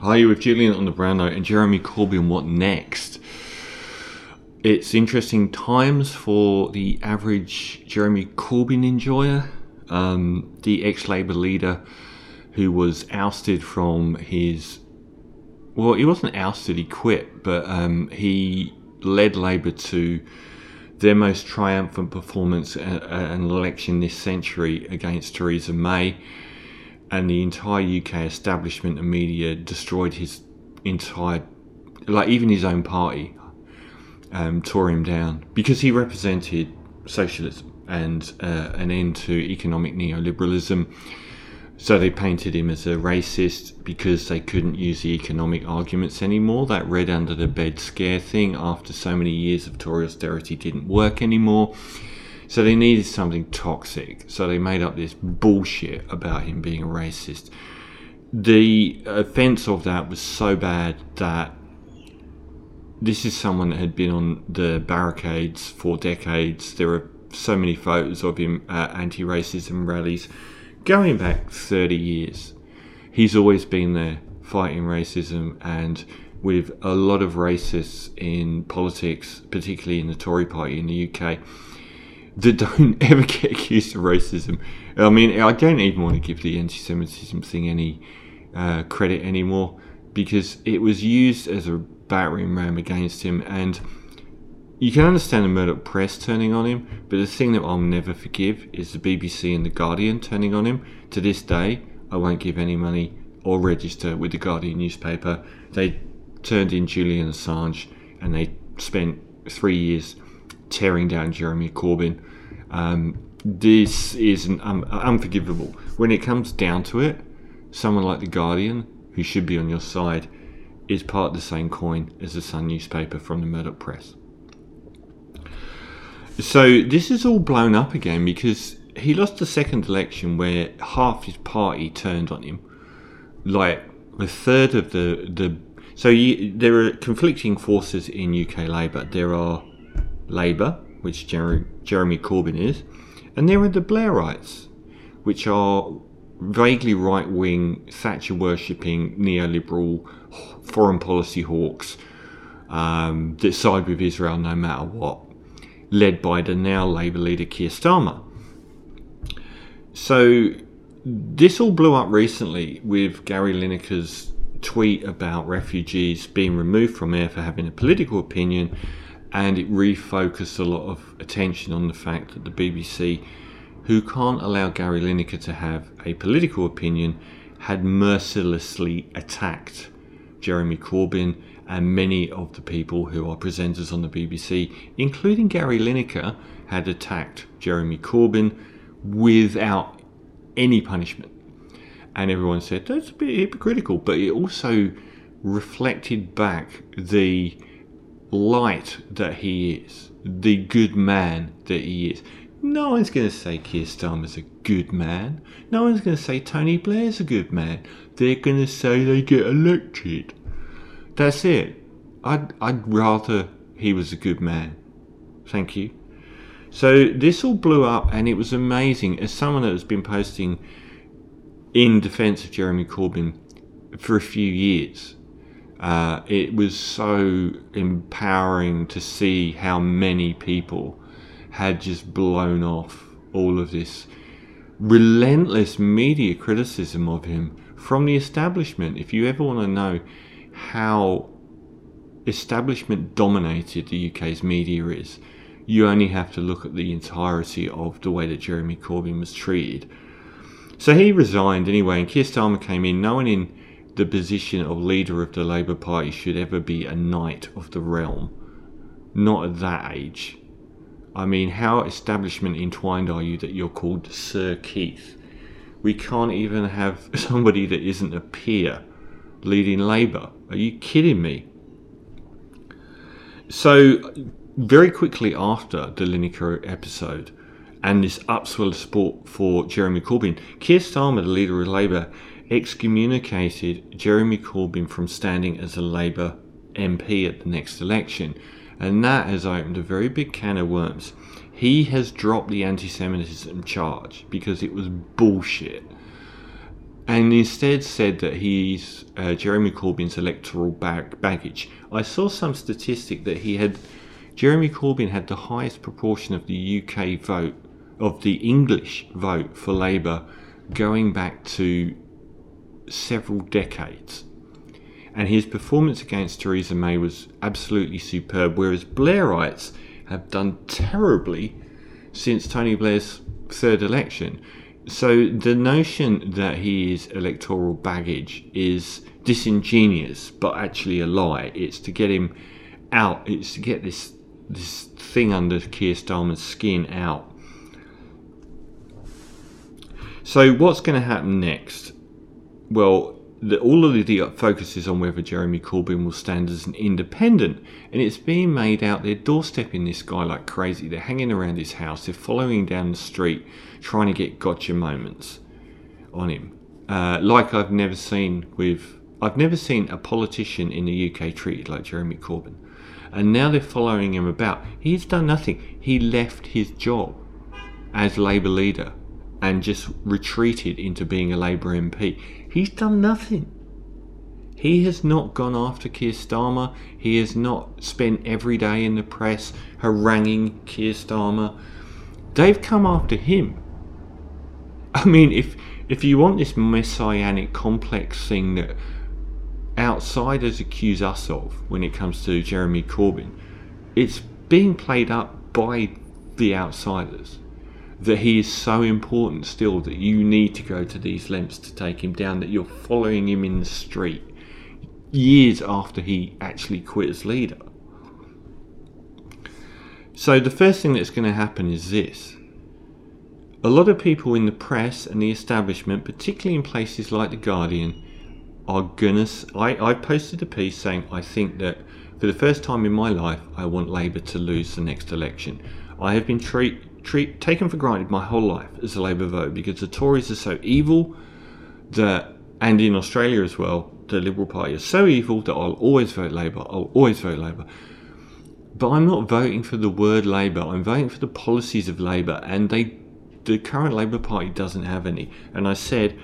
Hi, you're with Julian on the Brown Note and Jeremy Corbyn, what next? It's interesting times for the average Jeremy Corbyn enjoyer, the ex-Labour leader who was ousted from his... Well, he wasn't ousted, he quit, but he led Labour to their most triumphant performance at an election this century against Theresa May. And the entire UK establishment and media destroyed his entire, like even his own party, tore him down because he represented socialism and an end to economic neoliberalism. So they painted him as a racist because they couldn't use the economic arguments anymore. That red under the bed scare thing after so many years of Tory austerity didn't work anymore. So they needed something toxic. So they made up this bullshit about him being a racist. The offence of that was so bad that this is someone that had been on the barricades for decades. There are so many photos of him at anti-racism rallies. Going back 30 years, he's always been there fighting racism, and with a lot of racists in politics, particularly in the Tory party in the UK, that don't ever get accused of racism. I mean, I don't even want to give the anti-Semitism thing any credit anymore, because it was used as a battering ram against him, and you can understand the Murdoch press turning on him, but the thing that I'll never forgive is the BBC and the Guardian turning on him. To this day, I won't give any money or register with the Guardian newspaper. They turned in Julian Assange, and they spent 3 years tearing down Jeremy Corbyn. This is unforgivable. When it comes down to it, someone like the Guardian, who should be on your side, is part of the same coin as the Sun newspaper from the Murdoch press. So this is all blown up again because he lost the second election where half his party turned on him. Like a third of the so there are conflicting forces in UK Labour. There are Labour, which Jeremy Corbyn is, and there are the Blairites, which are vaguely right-wing, Thatcher-worshipping, neoliberal, foreign policy hawks that side with Israel no matter what, led by the now Labour leader Keir Starmer. So this all blew up recently with Gary Lineker's tweet about refugees being removed from air for having a political opinion, and it refocused a lot of attention on the fact that the BBC, who can't allow Gary Lineker to have a political opinion, had mercilessly attacked Jeremy Corbyn and many of the people who are presenters on the BBC, including Gary Lineker, had attacked Jeremy Corbyn without any punishment. And everyone said, that's a bit hypocritical, but it also reflected back the light that he is, the good man that he is. No one's going to say Keir Starmer's a good man. No one's going to say Tony Blair's a good man. They're going to say they get elected. That's it. I'd rather he was a good man. Thank you. So this all blew up, and it was amazing. As someone that has been posting in defence of Jeremy Corbyn for a few years, it was so empowering to see how many people had just blown off all of this relentless media criticism of him from the establishment. If you ever want to know how establishment dominated the UK's media is, you only have to look at the entirety of the way that Jeremy Corbyn was treated. So he resigned anyway, and Keir Starmer came in. No one in the position of leader of the Labour Party should ever be a knight of the realm. Not at that age. I mean, how establishment entwined are you that you're called Sir Keith? We can't even have somebody that isn't a peer leading Labour. Are you kidding me? So very quickly after the Lineker episode and this upswell of support for Jeremy Corbyn, Keir Starmer, the leader of Labour, excommunicated Jeremy Corbyn from standing as a Labour MP at the next election. And that has opened a very big can of worms. He has dropped the anti-Semitism charge because it was bullshit. and instead said that he's Jeremy Corbyn's electoral baggage. I saw some statistic that he had, Jeremy Corbyn had the highest proportion of the UK vote, of the English vote for Labour, going back to several decades. And his performance against Theresa May was absolutely superb, whereas Blairites have done terribly since Tony Blair's third election. So the notion that he is electoral baggage is disingenuous, but actually a lie. It's to get him out. It's to get this thing under Keir Starmer's skin out. So what's going to happen next? Well, all of the focus is on whether Jeremy Corbyn will stand as an independent, and it's being made out. They're doorstepping this guy like crazy. They're hanging around his house. They're following down the street, trying to get gotcha moments on him, like I've never seen a politician in the UK treated like Jeremy Corbyn. And now they're following him about. He's done nothing. He left his job as Labour leader and just retreated into being a Labour MP. He's done nothing. He has not gone after Keir Starmer. He has not spent every day in the press haranguing Keir Starmer. They've come after him. I mean, if you want this messianic complex thing that outsiders accuse us of when it comes to Jeremy Corbyn, it's being played up by the outsiders, that he is so important still that you need to go to these lengths to take him down, that you're following him in the street years after he actually quit as leader. So the first thing that's going to happen is this. A lot of people in the press and the establishment, particularly in places like The Guardian, are gonna... I posted a piece saying, I think that for the first time in my life, I want Labour to lose the next election. I have been taken for granted my whole life as a Labour voter, because the Tories are so evil that, and in Australia as well, the Liberal Party is so evil that I'll always vote Labour. But I'm not voting for the word Labour. I'm voting for the policies of Labour, and the current Labour Party doesn't have any. And I said,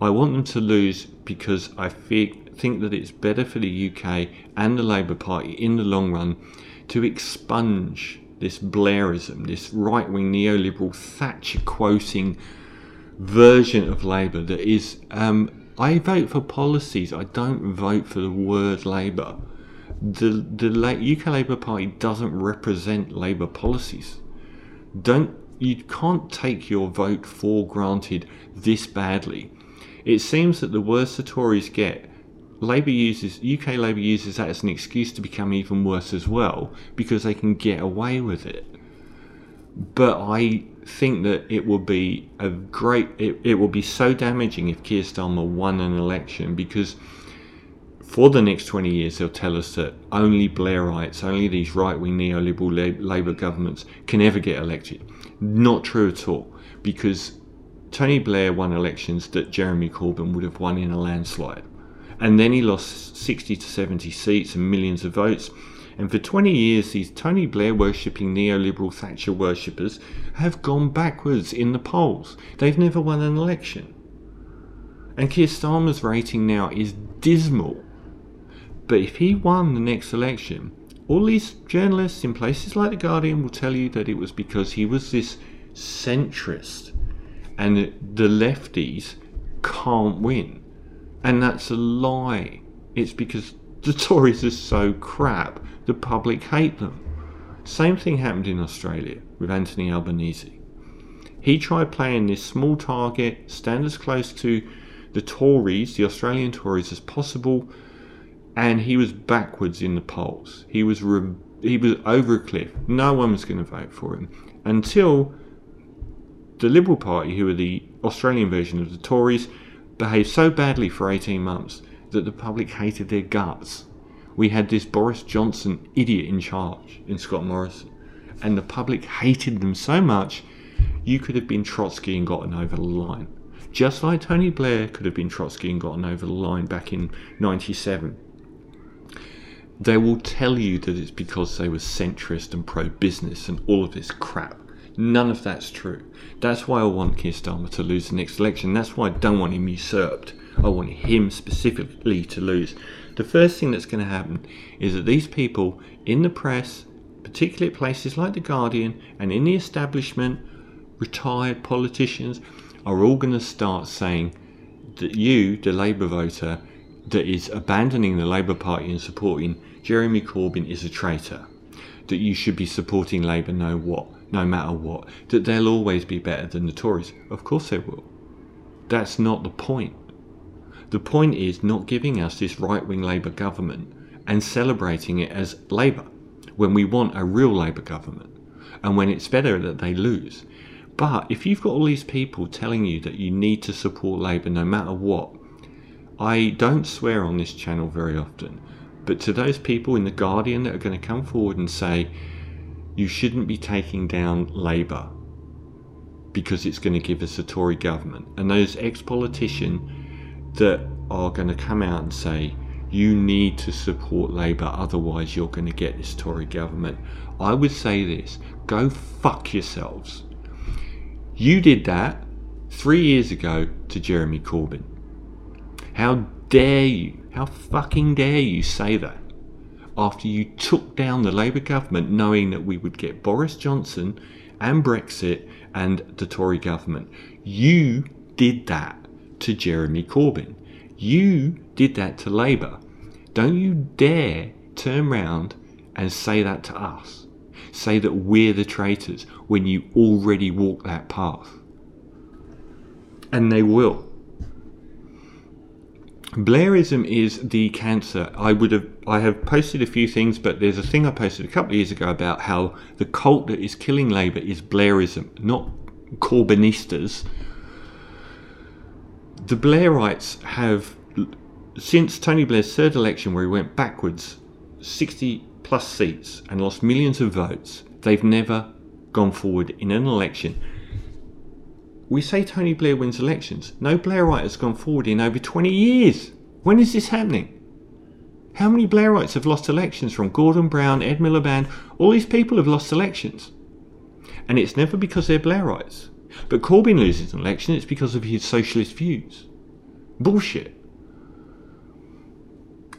I want them to lose because I think that it's better for the UK and the Labour Party in the long run to expunge this Blairism, this right-wing neoliberal Thatcher-quoting version of Labour that is, I vote for policies, I don't vote for the word Labour. The UK Labour Party doesn't represent Labour policies. You can't take your vote for granted this badly. It seems that the worse the Tories get, UK Labour uses that as an excuse to become even worse as well, because they can get away with it. But I think that it will be so damaging if Keir Starmer won an election, because for the next 20 years they'll tell us that only Blairites, only these right-wing neoliberal Labour governments can ever get elected. Not true at all, because Tony Blair won elections that Jeremy Corbyn would have won in a landslide. And then he lost 60 to 70 seats and millions of votes. And for 20 years, these Tony Blair worshipping neoliberal Thatcher worshippers have gone backwards in the polls. They've never won an election. And Keir Starmer's rating now is dismal. But if he won the next election, all these journalists in places like The Guardian will tell you that it was because he was this centrist, and the lefties can't win. And that's a lie. It's because the Tories are so crap, the public hate them. Same thing happened in Australia with Anthony Albanese. He tried playing this small target, stand as close to the Tories, the Australian Tories, as possible, and he was backwards in the polls. He was over a cliff. No one was going to vote for him until the Liberal Party, who are the Australian version of the Tories, behaved so badly for 18 months that the public hated their guts. We had this Boris Johnson idiot in charge in Scott Morrison, and the public hated them so much you could have been Trotsky and gotten over the line. Just like Tony Blair could have been Trotsky and gotten over the line back in 1997. They will tell you that it's because they were centrist and pro-business and all of this crap. None of that's true. That's why I want Keir Starmer to lose the next election. That's why I don't want him usurped. I want him specifically to lose. The first thing that's going to happen is that these people in the press, particularly at places like The Guardian and in the establishment, retired politicians, are all going to start saying that you, the Labour voter, that is abandoning the Labour Party and supporting Jeremy Corbyn is a traitor. That you should be supporting Labour no matter what. That they'll always be better than the Tories. Of course they will. That's not the point. The point is not giving us this right-wing Labour government and celebrating it as Labour when we want a real Labour government and when it's better that they lose. But if you've got all these people telling you that you need to support Labour no matter what, I don't swear on this channel very often, but to those people in The Guardian that are going to come forward and say you shouldn't be taking down Labour because it's going to give us a Tory government, and those ex-politicians that are going to come out and say you need to support Labour otherwise you're going to get this Tory government, I would say this: go fuck yourselves. You did that 3 years ago to Jeremy Corbyn. How dare you, how fucking dare you say that after you took down the Labour government knowing that we would get Boris Johnson and Brexit and the Tory government. You did that to Jeremy Corbyn. You did that to Labour. Don't you dare turn round and say that to us. Say that we're the traitors when you already walk that path. And they will. Blairism is the cancer. I have posted a few things, but there's a thing I posted a couple of years ago about how the cult that is killing Labour is Blairism, not Corbynistas. The Blairites have, since Tony Blair's third election where he went backwards 60 plus seats and lost millions of votes, they've never gone forward in an election. We say Tony Blair wins elections. No Blairite has gone forward in over 20 years. When is this happening? How many Blairites have lost elections? From Gordon Brown, Ed Miliband, all these people have lost elections. And it's never because they're Blairites. But Corbyn loses an election, it's because of his socialist views. Bullshit.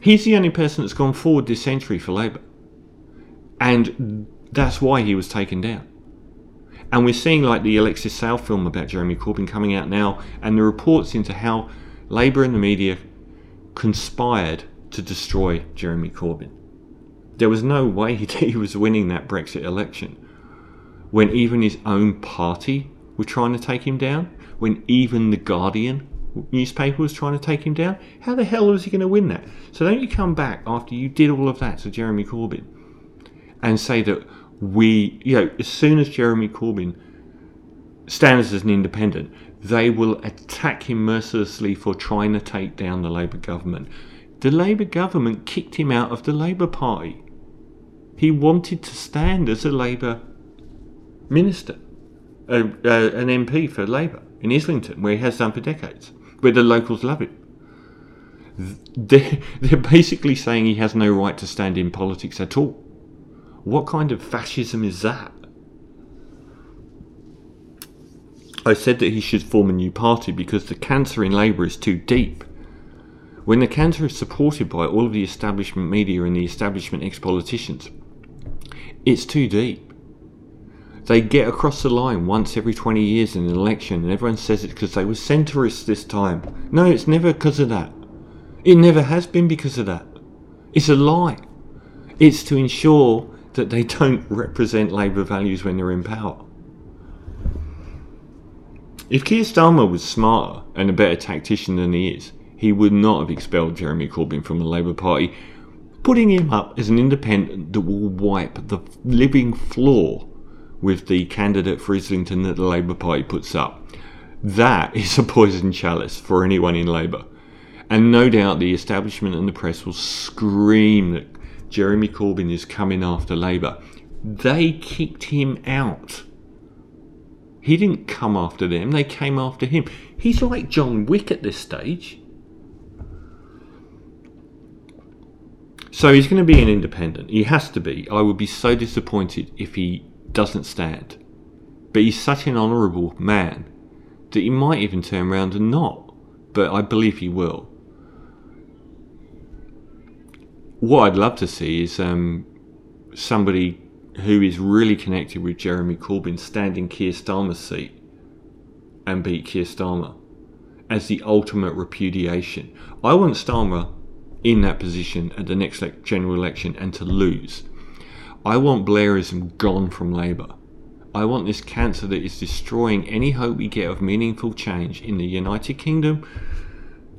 He's the only person that's gone forward this century for Labour. And that's why he was taken down. And we're seeing like the Alexis Sale film about Jeremy Corbyn coming out now, and the reports into how Labour and the media conspired to destroy Jeremy Corbyn. There was no way that he was winning that Brexit election when even his own party were trying to take him down, when even The Guardian newspaper was trying to take him down. How the hell was he going to win that? So don't you come back after you did all of that to Jeremy Corbyn and say that we, you know, as soon as Jeremy Corbyn stands as an independent, they will attack him mercilessly for trying to take down the Labour government. The Labour government kicked him out of the Labour Party. He wanted to stand as a Labour minister. An MP for Labour in Islington, where he has done for decades, where the locals love him. They're basically saying he has no right to stand in politics at all. What kind of fascism is that? I said that he should form a new party because the cancer in Labour is too deep. When the cancer is supported by all of the establishment media and the establishment ex-politicians, it's too deep. They get across the line once every 20 years in an election, and everyone says it's because they were centrists this time. No, it's never because of that. It never has been because of that. It's a lie. It's to ensure that they don't represent Labour values when they're in power. If Keir Starmer was smarter and a better tactician than he is, he would not have expelled Jeremy Corbyn from the Labour Party, putting him up as an independent that will wipe the living floor with the candidate for Islington that the Labour Party puts up. That is a poison chalice for anyone in Labour. And no doubt the establishment and the press will scream that Jeremy Corbyn is coming after Labour. They kicked him out. He didn't come after them, they came after him. He's like John Wick at this stage. So he's going to be an independent. He has to be. I would be so disappointed if he doesn't stand. But he's such an honourable man that he might even turn around and not. But I believe he will. What I'd love to see is somebody who is really connected with Jeremy Corbyn stand in Keir Starmer's seat and beat Keir Starmer as the ultimate repudiation. I want Starmer in that position at the next general election and to lose. I want Blairism gone from Labour. I want this cancer that is destroying any hope we get of meaningful change in the United Kingdom.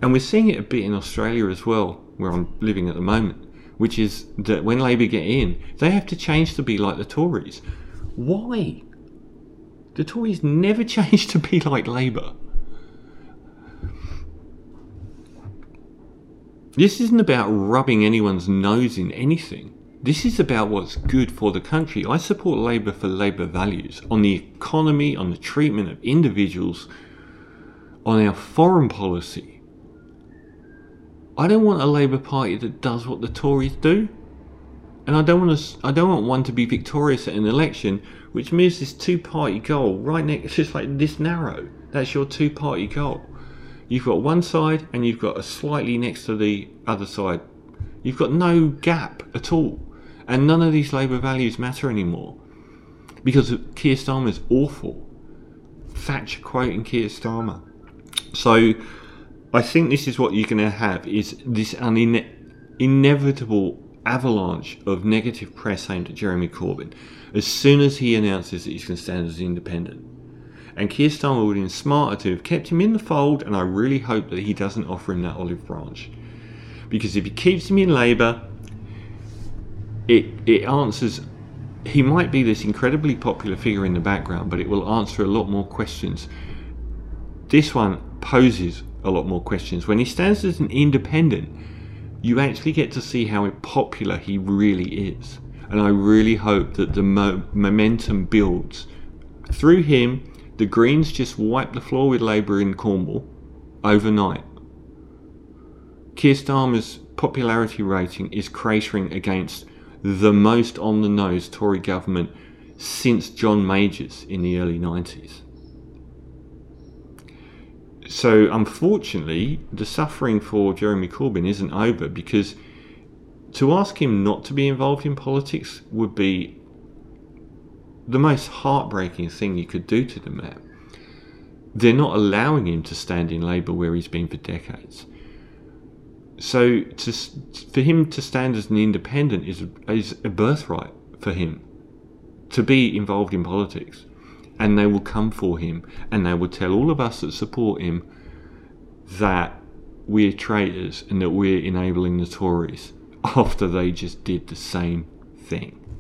And we're seeing it a bit in Australia as well, where I'm living at the moment, which is that when Labour get in, they have to change to be like the Tories. Why? The Tories never changed to be like Labour. This isn't about rubbing anyone's nose in anything. This is about what's good for the country. I support Labour for Labour values, on the economy, on the treatment of individuals, on our foreign policy. I don't want a Labour Party that does what the Tories do, and I don't want one to be victorious at an election which moves this two-party goal right next. It's just like this narrow. That's your two-party goal. You've got one side, and you've got a slightly next to the other side. You've got no gap at all. And none of these Labour values matter anymore because Keir Starmer's awful. Thatcher quoting Keir Starmer. So I think this is what you're going to have, is this inevitable avalanche of negative press aimed at Jeremy Corbyn as soon as he announces that he's going to stand as independent. And Keir Starmer would have been smarter to have kept him in the fold, and I really hope that he doesn't offer him that olive branch. Because if he keeps him in Labour, it answers. He might be this incredibly popular figure in the background, but it will answer a lot more questions. This one poses a lot more questions. When he stands as an independent, you actually get to see how popular he really is. And I really hope that the momentum builds. Through him, the Greens just wiped the floor with Labour in Cornwall overnight. Keir Starmer's popularity rating is cratering against the most on-the-nose Tory government since John Major's in the early 90s. So unfortunately, the suffering for Jeremy Corbyn isn't over, because to ask him not to be involved in politics would be the most heartbreaking thing you could do to the man. They're not allowing him to stand in Labour where he's been for decades. So for him to stand as an independent is a birthright for him, to be involved in politics. And they will come for him, and they will tell all of us that support him that we're traitors and that we're enabling the Tories after they just did the same thing.